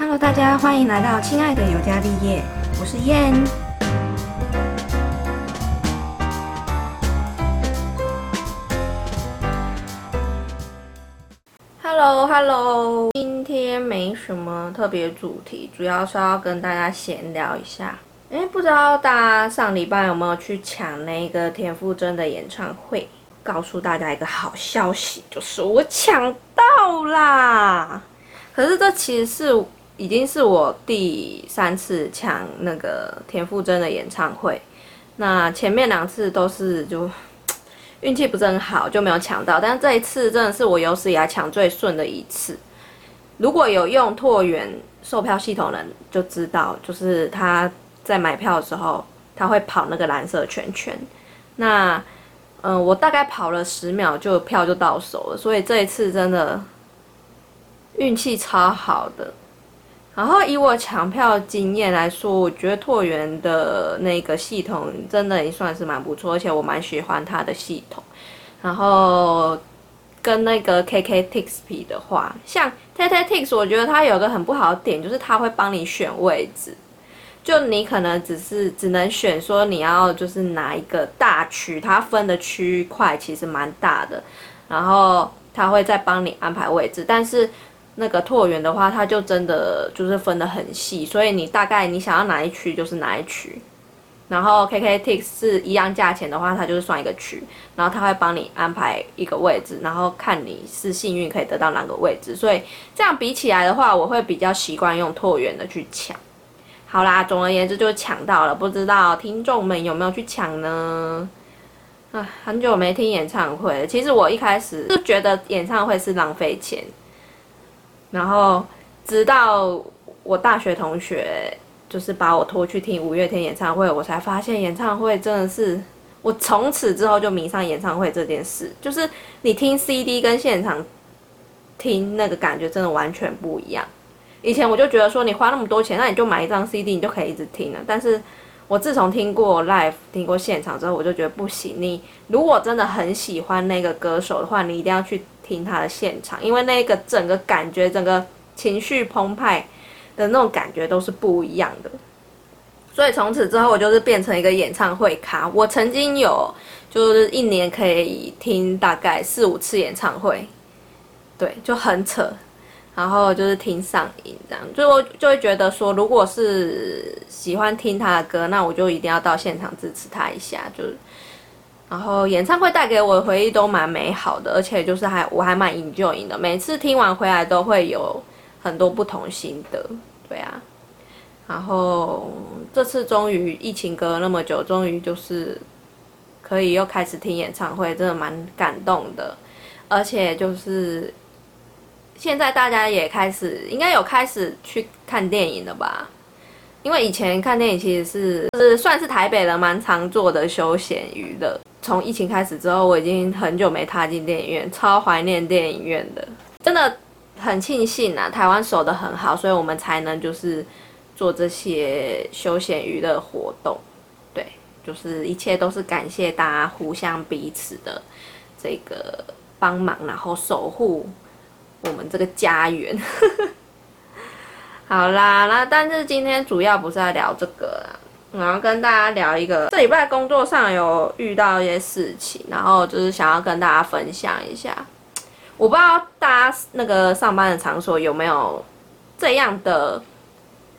Hello， 大家欢迎来到亲爱的尤加利叶，我是燕。Hello， 今天没什么特别主题，主要是要跟大家闲聊一下。不知道大家上礼拜有没有去抢那个田馥甄的演唱会？告诉大家一个好消息，就是我抢到啦！可是这其实是已经是我第三次抢那个田馥甄的演唱会，那前面两次都是就运气不是很好，就没有抢到。但这一次真的是我有史以来抢最顺的一次。如果有用拓元售票系统的人就知道，就是他在买票的时候，他会跑那个蓝色圈圈。那我大概跑了10秒就票就到手了，所以这一次真的运气超好的。然后以我抢票经验来说，我觉得拓元的那个系统真的也算是蛮不错，而且我蛮喜欢它的系统。然后跟那个 KKTIX 比的话，像 KKTIX 我觉得它有个很不好的点，就是它会帮你选位置，就你可能只能选说你要就是哪一个大区，它分的区块其实蛮大的，然后它会再帮你安排位置。但是那个拓元的话，它就真的就是分得很细，所以你大概你想要哪一区就是哪一区。然后 KKTIX 是一样价钱的话，它就是算一个区，然后它会帮你安排一个位置，然后看你是幸运可以得到哪个位置。所以这样比起来的话，我会比较习惯用拓元的去抢。好啦，总而言之就抢到了，不知道听众们有没有去抢呢？很久没听演唱会了，其实我一开始就觉得演唱会是浪费钱，然后直到我大学同学就是把我拖去听五月天演唱会，我才发现演唱会真的是，我从此之后就迷上演唱会这件事。就是你听 CD 跟现场听那个感觉真的完全不一样。以前我就觉得说你花那么多钱，那你就买一张 CD 你就可以一直听了，但是我自从听过 live 听过现场之后，我就觉得不行，你如果真的很喜欢那个歌手的话，你一定要去听他的现场，因为那个整个感觉整个情绪澎湃的那种感觉都是不一样的。所以从此之后我就是变成一个演唱会咖，我曾经有就是一年可以听大概4-5次演唱会，对，就很扯，然后就是听上瘾这样，就会觉得说，如果是喜欢听他的歌，那我就一定要到现场支持他一下。就是，然后演唱会带给我的回忆都蛮美好的，而且就是我还蛮 enjoy 的，每次听完回来都会有很多不同心得，对啊。然后这次终于疫情隔了那么久，终于就是可以又开始听演唱会，真的蛮感动的，而且就是。现在大家也开始应该有开始去看电影了吧，因为以前看电影其实是算是台北人蛮常做的休闲娱乐。从疫情开始之后，我已经很久没踏进电影院，超怀念电影院的，真的很庆幸啊，台湾守得很好，所以我们才能就是做这些休闲娱乐活动。对，就是一切都是感谢大家互相彼此的这个帮忙，然后守护我们这个家园。好啦，那但是今天主要不是要聊这个啦，然后跟大家聊一个这礼拜工作上有遇到一些事情，然后就是想要跟大家分享一下。我不知道大家那个上班的场所有没有这样的，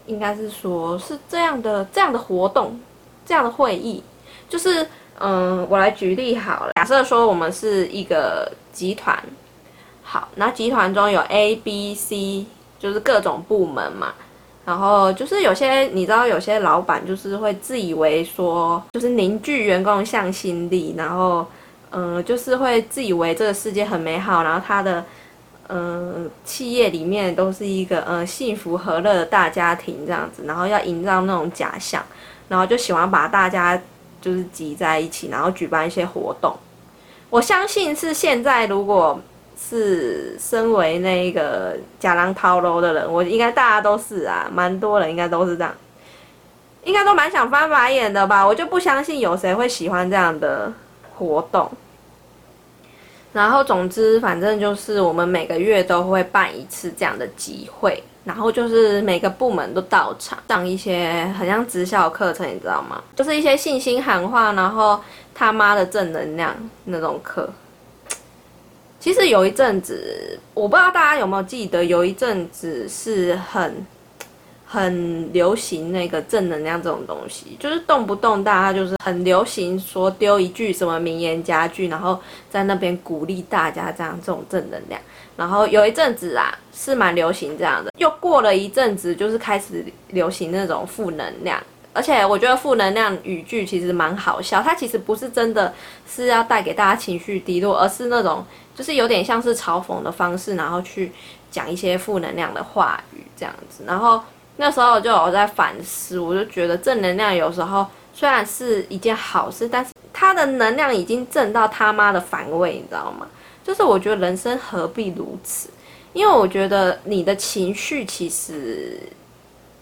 应该是说是这样的活动，这样的会议，就是我来举例好了，假设说我们是一个集团。好，那集团中有 A、B、C， 就是各种部门嘛。然后就是有些你知道，有些老板就是会自以为说，就是凝聚员工向心力，然后就是会自以为这个世界很美好，然后他的企业里面都是一个幸福和乐的大家庭这样子，然后要营造那种假象，然后就喜欢把大家就是集在一起，然后举办一些活动。我相信是现在如果是身为那个假狼逃楼的人，我应该大家都是啊，蛮多人应该都是这样，应该都蛮想翻白眼的吧。我就不相信有谁会喜欢这样的活动。然后总之，反正就是我们每个月都会办一次这样的集会，然后就是每个部门都到场，上一些很像直销课程，你知道吗？就是一些信心喊话，然后他妈的正能量那种课。其实有一阵子，我不知道大家有没有记得，有一阵子是很流行那个正能量这种东西，就是动不动大家就是很流行说丢一句什么名言佳句，然后在那边鼓励大家这样这种正能量。然后有一阵子啊是蛮流行这样的，又过了一阵子就是开始流行那种负能量，而且我觉得负能量语句其实蛮好笑，它其实不是真的是要带给大家情绪低落，而是那种就是有点像是嘲讽的方式，然后去讲一些负能量的话语这样子。然后那时候就有在反思，我就觉得正能量有时候虽然是一件好事，但是它的能量已经正到他妈的反胃，你知道吗？就是我觉得人生何必如此？因为我觉得你的情绪其实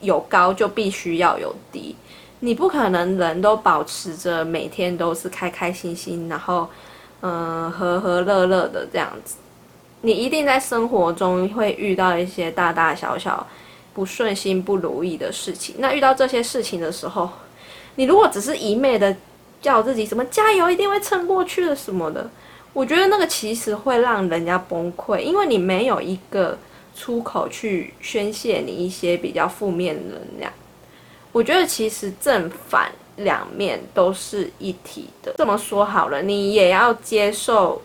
有高就必须要有低，你不可能人都保持着每天都是开开心心，然后和和乐乐的这样子。你一定在生活中会遇到一些大大小小不顺心不如意的事情，那遇到这些事情的时候，你如果只是一昧的叫自己什么加油一定会撑过去的什么的，我觉得那个其实会让人家崩溃，因为你没有一个出口去宣泄你一些比较负面的能量。我觉得其实正反两面都是一体的，这么说好了，你也要接受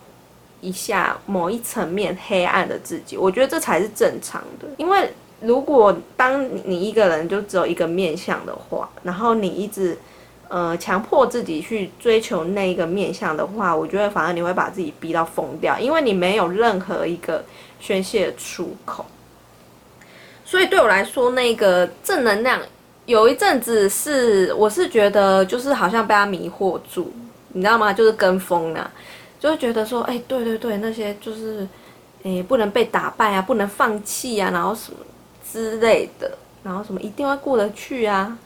一下某一层面黑暗的自己，我觉得这才是正常的。因为如果当你一个人就只有一个面向的话，然后你一直强迫自己去追求那一个面向的话，我觉得反而你会把自己逼到疯掉，因为你没有任何一个宣泄出口。所以对我来说，那个正能量有一阵子我是觉得就是好像被他迷惑住，你知道吗？就是跟风啊，就觉得说对对对，那些就是不能被打败啊，不能放弃啊，然后什么之类的，然后什么一定会过得去啊。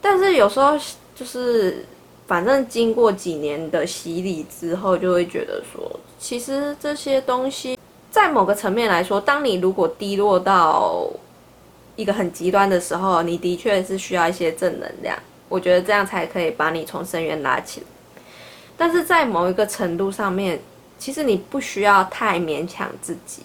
但是有时候就是反正经过几年的洗礼之后，就会觉得说其实这些东西在某个层面来说，当你如果低落到一个很极端的时候，你的确是需要一些正能量，我觉得这样才可以把你从深渊拉起来。但是在某一个程度上面，其实你不需要太勉强自己。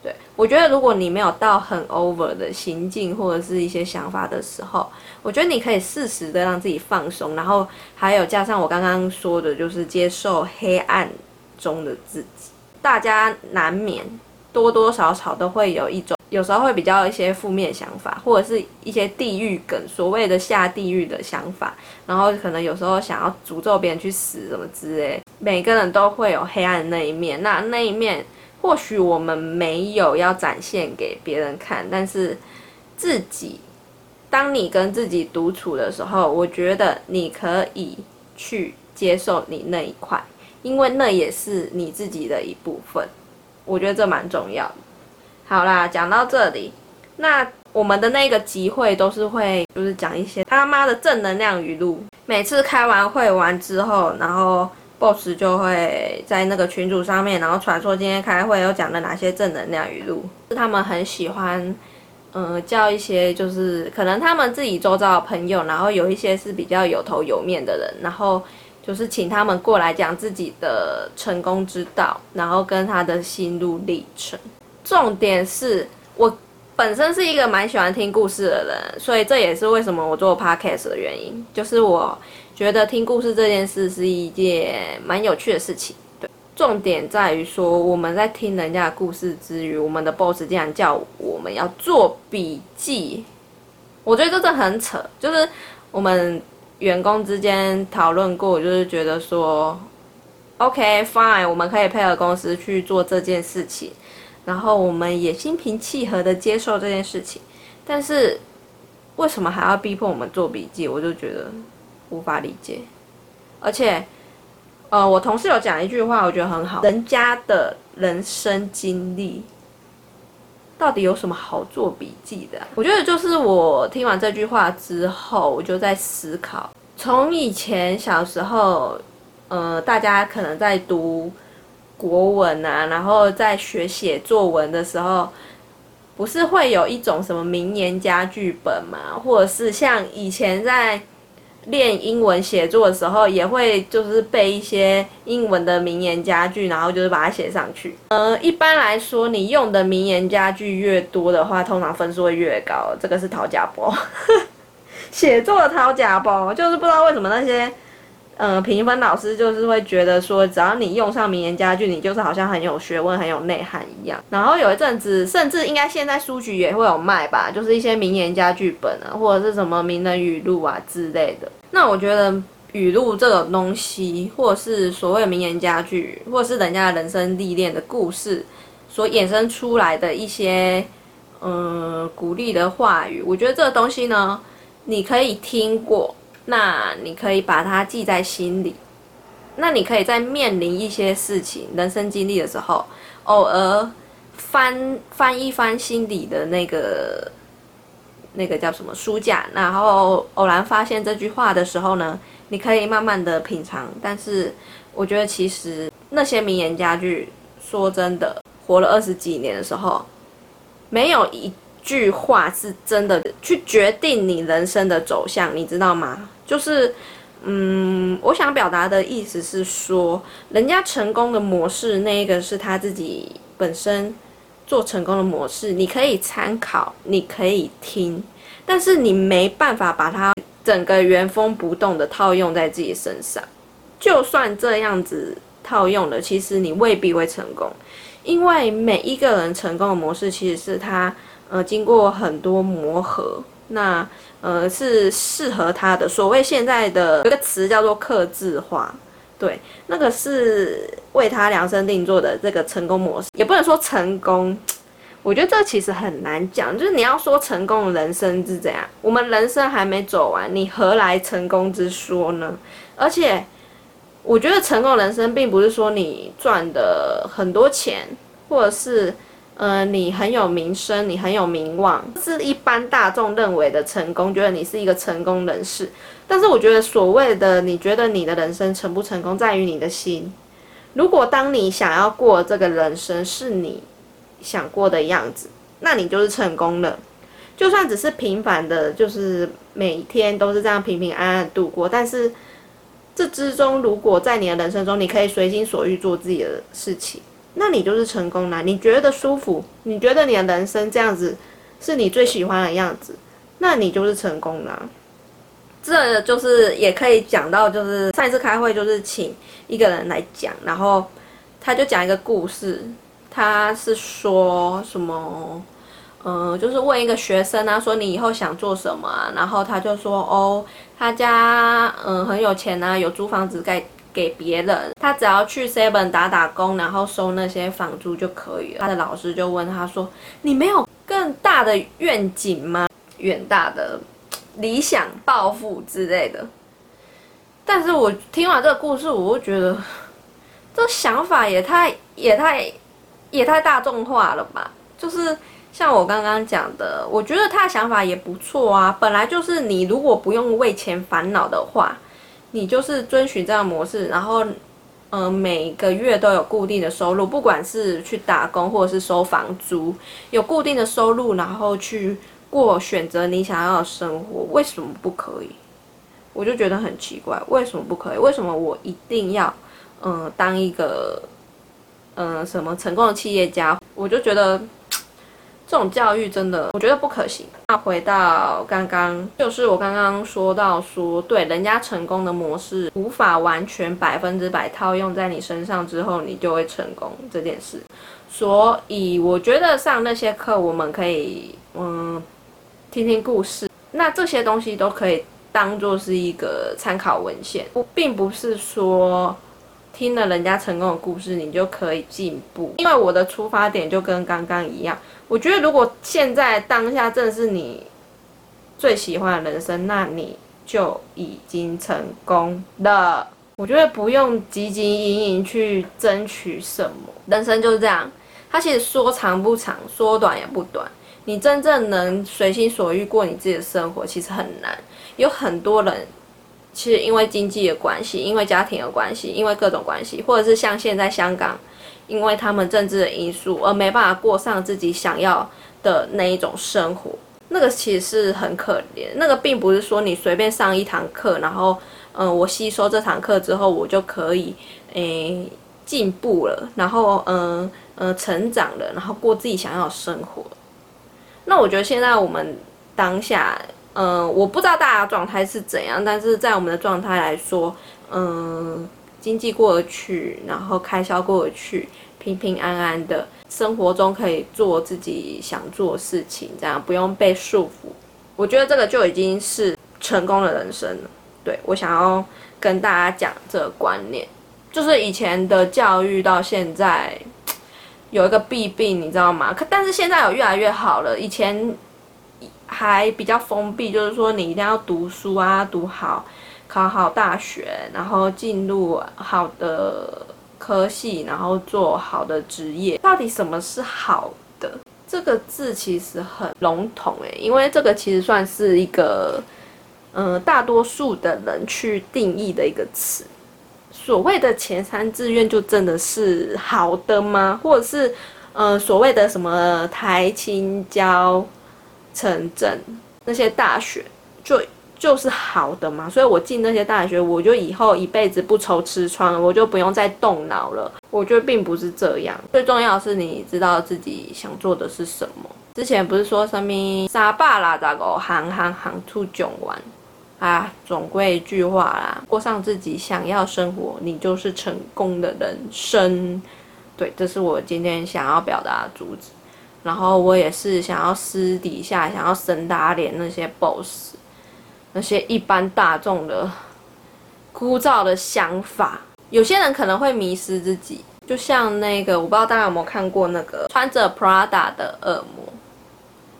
对，我觉得如果你没有到很 over 的行径或者是一些想法的时候，我觉得你可以适时的让自己放松，然后还有加上我刚刚说的，就是接受黑暗中的自己。大家难免多多少少都会有一种，有时候会比较一些负面想法，或者是一些地狱梗，所谓的下地狱的想法，然后可能有时候想要诅咒别人去死什么之类。每个人都会有黑暗的那一面，那一面或许我们没有要展现给别人看，但是自己，当你跟自己独处的时候，我觉得你可以去接受你那一块，因为那也是你自己的一部分，我觉得这蛮重要的。好啦，讲到这里，那我们的那个集会都是会就是讲一些他妈的正能量语录，每次开完会完之后，然后boss 就会在那个群组上面，然后传说今天开会又讲了哪些正能量语录。他们很喜欢，叫一些就是可能他们自己周遭的朋友，然后有一些是比较有头有面的人，然后就是请他们过来讲自己的成功之道，然后跟他的心路历程。重点是我本身是一个蛮喜欢听故事的人，所以这也是为什么我做 podcast 的原因，就是我觉得听故事这件事是一件蛮有趣的事情。对，重点在于说我们在听人家的故事之余，我们的 boss 竟然叫我们要做笔记，我觉得这真的很扯。就是我们员工之间讨论过，就是觉得说 OK fine， 我们可以配合公司去做这件事情，然后我们也心平气和的接受这件事情，但是为什么还要逼迫我们做笔记？我就觉得无法理解。而且，我同事有讲一句话，我觉得很好：人家的人生经历到底有什么好做笔记的啊？我觉得就是我听完这句话之后，我就在思考，从以前小时候，大家可能在读国文啊，然后在学写作文的时候，不是会有一种什么名言加剧本嘛，或者是像以前在练英文写作的时候，也会就是背一些英文的名言佳句，然后就是把它写上去。一般来说，你用的名言佳句越多的话，通常分数会越高。这个是讨价包，写作的讨价包，就是不知道为什么那些评分老师就是会觉得说，只要你用上名言佳句，你就是好像很有学问、很有内涵一样。然后有一阵子，甚至应该现在书局也会有卖吧，就是一些名言佳句本啊，或者是什么名人语录啊之类的。那我觉得语录这种东西，或是所谓名言佳句，或是人家的人生历练的故事所衍生出来的一些鼓励的话语，我觉得这个东西呢，你可以听过，那你可以把它记在心里，那你可以在面临一些事情、人生经历的时候，偶尔翻一翻心里的那个叫什么书架，然后偶然发现这句话的时候呢，你可以慢慢的品尝。但是我觉得其实那些名言佳句，说真的，活了20几年的时候，没有一句话是真的去决定你人生的走向，你知道吗？就是我想表达的意思是说，人家成功的模式，那一个是他自己本身做成功的模式，你可以参考，你可以听，但是你没办法把它整个原封不动的套用在自己身上。就算这样子套用了，其实你未必会成功，因为每一个人成功的模式其实是他经过很多磨合，那是适合他的。所谓现在的一个词叫做客制化。对，那个是为他量身定做的这个成功模式，也不能说成功，我觉得这其实很难讲。就是你要说成功的人生是怎样，我们人生还没走完，你何来成功之说呢？而且，我觉得成功的人生并不是说你赚的很多钱，或者是你很有名声，你很有名望，是一般大众认为的成功，觉得你是一个成功人士。但是我觉得所谓的你觉得你的人生成不成功，在于你的心。如果当你想要过这个人生是你想过的样子，那你就是成功了。就算只是平凡的，就是每天都是这样平平安安的度过，但是这之中，如果在你的人生中，你可以随心所欲做自己的事情，那你就是成功啦。你觉得舒服，你觉得你的人生这样子是你最喜欢的样子，那你就是成功啦。这就是也可以讲到，就是上一次开会就是请一个人来讲，然后他就讲一个故事，他是说什么，就是问一个学生啊，说你以后想做什么啊，然后他就说哦，他家很有钱啊，有租房子给别人，他只要去 7-Eleven 打工，然后收那些房租就可以了。他的老师就问他说，你没有更大的愿景吗？远大的理想抱负之类的。但是我听完这个故事，我就觉得这想法也太大众化了吧。就是像我刚刚讲的，我觉得他的想法也不错啊。本来就是你如果不用为钱烦恼的话，你就是遵循这样的模式，然后每个月都有固定的收入，不管是去打工或者是收房租，有固定的收入，然后去过选择你想要的生活，为什么不可以？我就觉得很奇怪，为什么不可以？为什么我一定要当一个什么成功的企业家？我就觉得这种教育真的，我觉得不可行。那回到刚刚，就是我刚刚说到说，对，人家成功的模式无法完全100%套用在你身上之后，你就会成功这件事。所以我觉得上那些课，我们可以听听故事，那这些东西都可以当作是一个参考文献。我并不是说听了人家成功的故事，你就可以进步。因为我的出发点就跟刚刚一样，我觉得如果现在当下正是你最喜欢的人生，那你就已经成功了。我觉得不用汲汲营营去争取什么，人生就是这样，它其实说长不长，说短也不短。你真正能随心所欲过你自己的生活，其实很难。有很多人其实因为经济的关系，因为家庭的关系，因为各种关系，或者是像现在香港，因为他们政治的因素而没办法过上自己想要的那一种生活，那个其实是很可怜。那个并不是说你随便上一堂课，然后我吸收这堂课之后我就可以进步了，然后成长了，然后过自己想要的生活。那我觉得现在我们当下我不知道大家的状态是怎样，但是在我们的状态来说，经济过得去，然后开销过得去，平平安安的生活中可以做自己想做的事情，这样不用被束缚，我觉得这个就已经是成功的人生了。对，我想要跟大家讲这个观念，就是以前的教育到现在有一个弊病，你知道吗？但是现在有越来越好了，以前还比较封闭，就是说你一定要读书啊，读好，考好大学，然后进入好的科系，然后做好的职业。到底什么是好的？这个字其实很笼统因为这个其实算是一个大多数的人去定义的一个词。所谓的前三志愿就真的是好的吗？或者是所谓的什么台清交成政那些大学就是好的嘛？所以我进那些大学，我就以后一辈子不愁吃穿了，我就不用再动脑了。我觉得并不是这样，最重要的是你知道自己想做的是什么。之前不是说什么三百六十五行行行出状元啊，总归一句话啦，过上自己想要生活，你就是成功的人生。对，这是我今天想要表达的主旨。然后我也是想要私底下想要深打脸那些 boss， 那些一般大众的枯燥的想法。有些人可能会迷失自己，就像那个我不知道大家有没有看过那个穿着 Prada 的恶魔，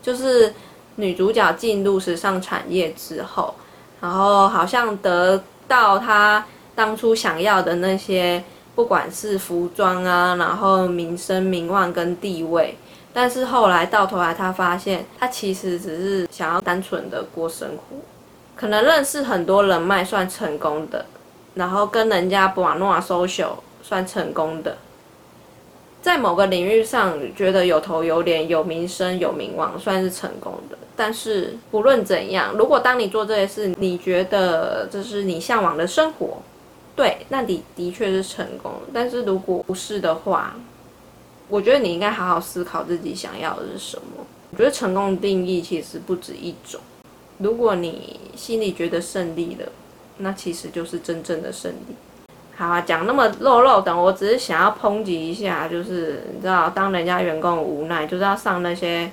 就是女主角进入时尚产业之后，然后好像得到她当初想要的那些，不管是服装啊，然后名声名望跟地位，但是后来到头来她发现她其实只是想要单纯的过生活，可能认识很多人脉算成功的，然后跟人家网络 social 算成功的，在某个领域上觉得有头有脸有名声有名望算是成功的。但是不论怎样，如果当你做这些事，你觉得这是你向往的生活，对，那你的确是成功。但是如果不是的话，我觉得你应该好好思考自己想要的是什么。我觉得成功的定义其实不止一种，如果你心里觉得胜利了，那其实就是真正的胜利。好啊，讲那么肉肉的，我只是想要抨击一下，就是你知道，当人家员工无奈，就是要上那些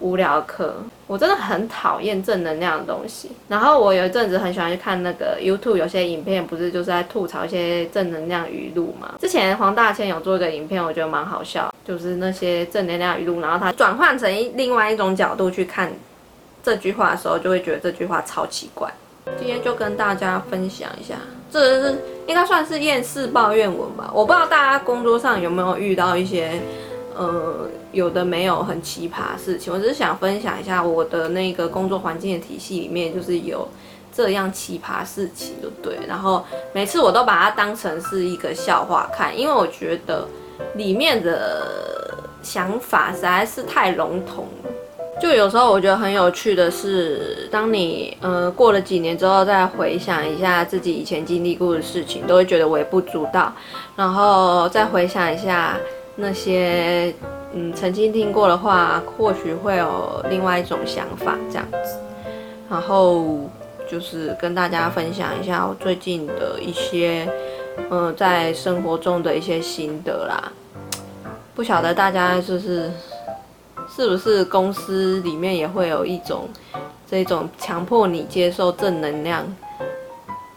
无聊课，我真的很讨厌正能量的东西。然后我有一阵子很喜欢去看那个 Youtube， 有些影片不是就是在吐槽一些正能量语录嘛？之前黄大千有做一个影片，我觉得蛮好笑，就是那些正能量语录，然后他转换成另外一种角度去看这句话的时候，就会觉得这句话超奇怪。今天就跟大家分享一下，这是应该算是厌世抱怨文吧。我不知道大家工作上有没有遇到一些有的没有很奇葩的事情，我只是想分享一下我的那个工作环境的体系里面就是有这样奇葩事情就对了，然后每次我都把它当成是一个笑话看，因为我觉得里面的想法实在是太笼统了。就有时候我觉得很有趣的是，当你过了几年之后再回想一下自己以前经历过的事情，都会觉得微不足道，然后再回想一下那些曾经听过的话，或许会有另外一种想法这样子。然后就是跟大家分享一下我最近的一些在生活中的一些心得啦。不晓得大家就是是不是公司里面也会有一种这种强迫你接受正能量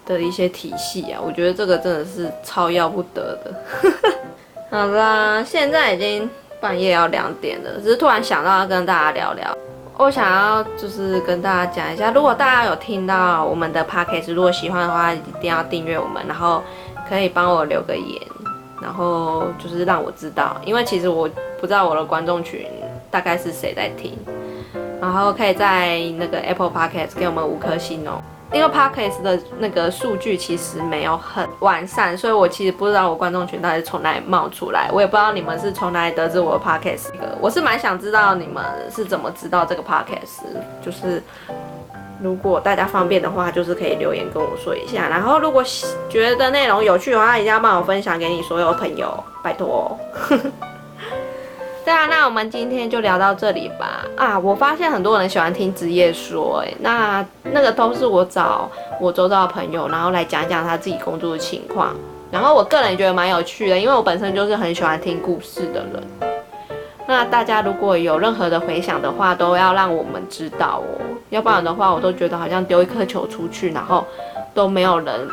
的一些体系啊？我觉得这个真的是超要不得的。好啦，现在已经半夜要2点了，只是突然想到要跟大家聊聊。我想要就是跟大家讲一下，如果大家有听到我们的 podcast， 如果喜欢的话，一定要订阅我们，然后可以帮我留个言，然后就是让我知道，因为其实我不知道我的观众群大概是谁在听，然后可以在那个 Apple Podcast 给我们5颗星哦。因为 Podcast 的那个数据其实没有很完善，所以我其实不知道我观众群到底是从哪里冒出来，我也不知道你们是从哪里得知我的 Podcast。我是蛮想知道你们是怎么知道这个 Podcast， 就是如果大家方便的话，就是可以留言跟我说一下。然后如果觉得内容有趣的话，一定要帮我分享给你所有朋友，拜托哦。对啊，那我们今天就聊到这里吧。啊，我发现很多人喜欢听职业说，那个都是我找我周遭的朋友，然后来讲讲他自己工作的情况。然后我个人也觉得蛮有趣的，因为我本身就是很喜欢听故事的人。那大家如果有任何的回想的话，都要让我们知道哦，要不然的话，我都觉得好像丢一颗球出去，然后都没有人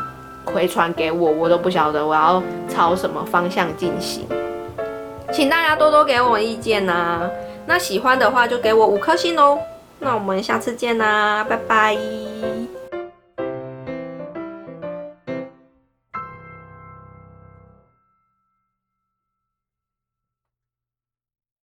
回传给我，我都不晓得我要朝什么方向进行。请大家多多给我们意见啊！那喜欢的话就给我5颗星哦。那我们下次见啦，拜拜。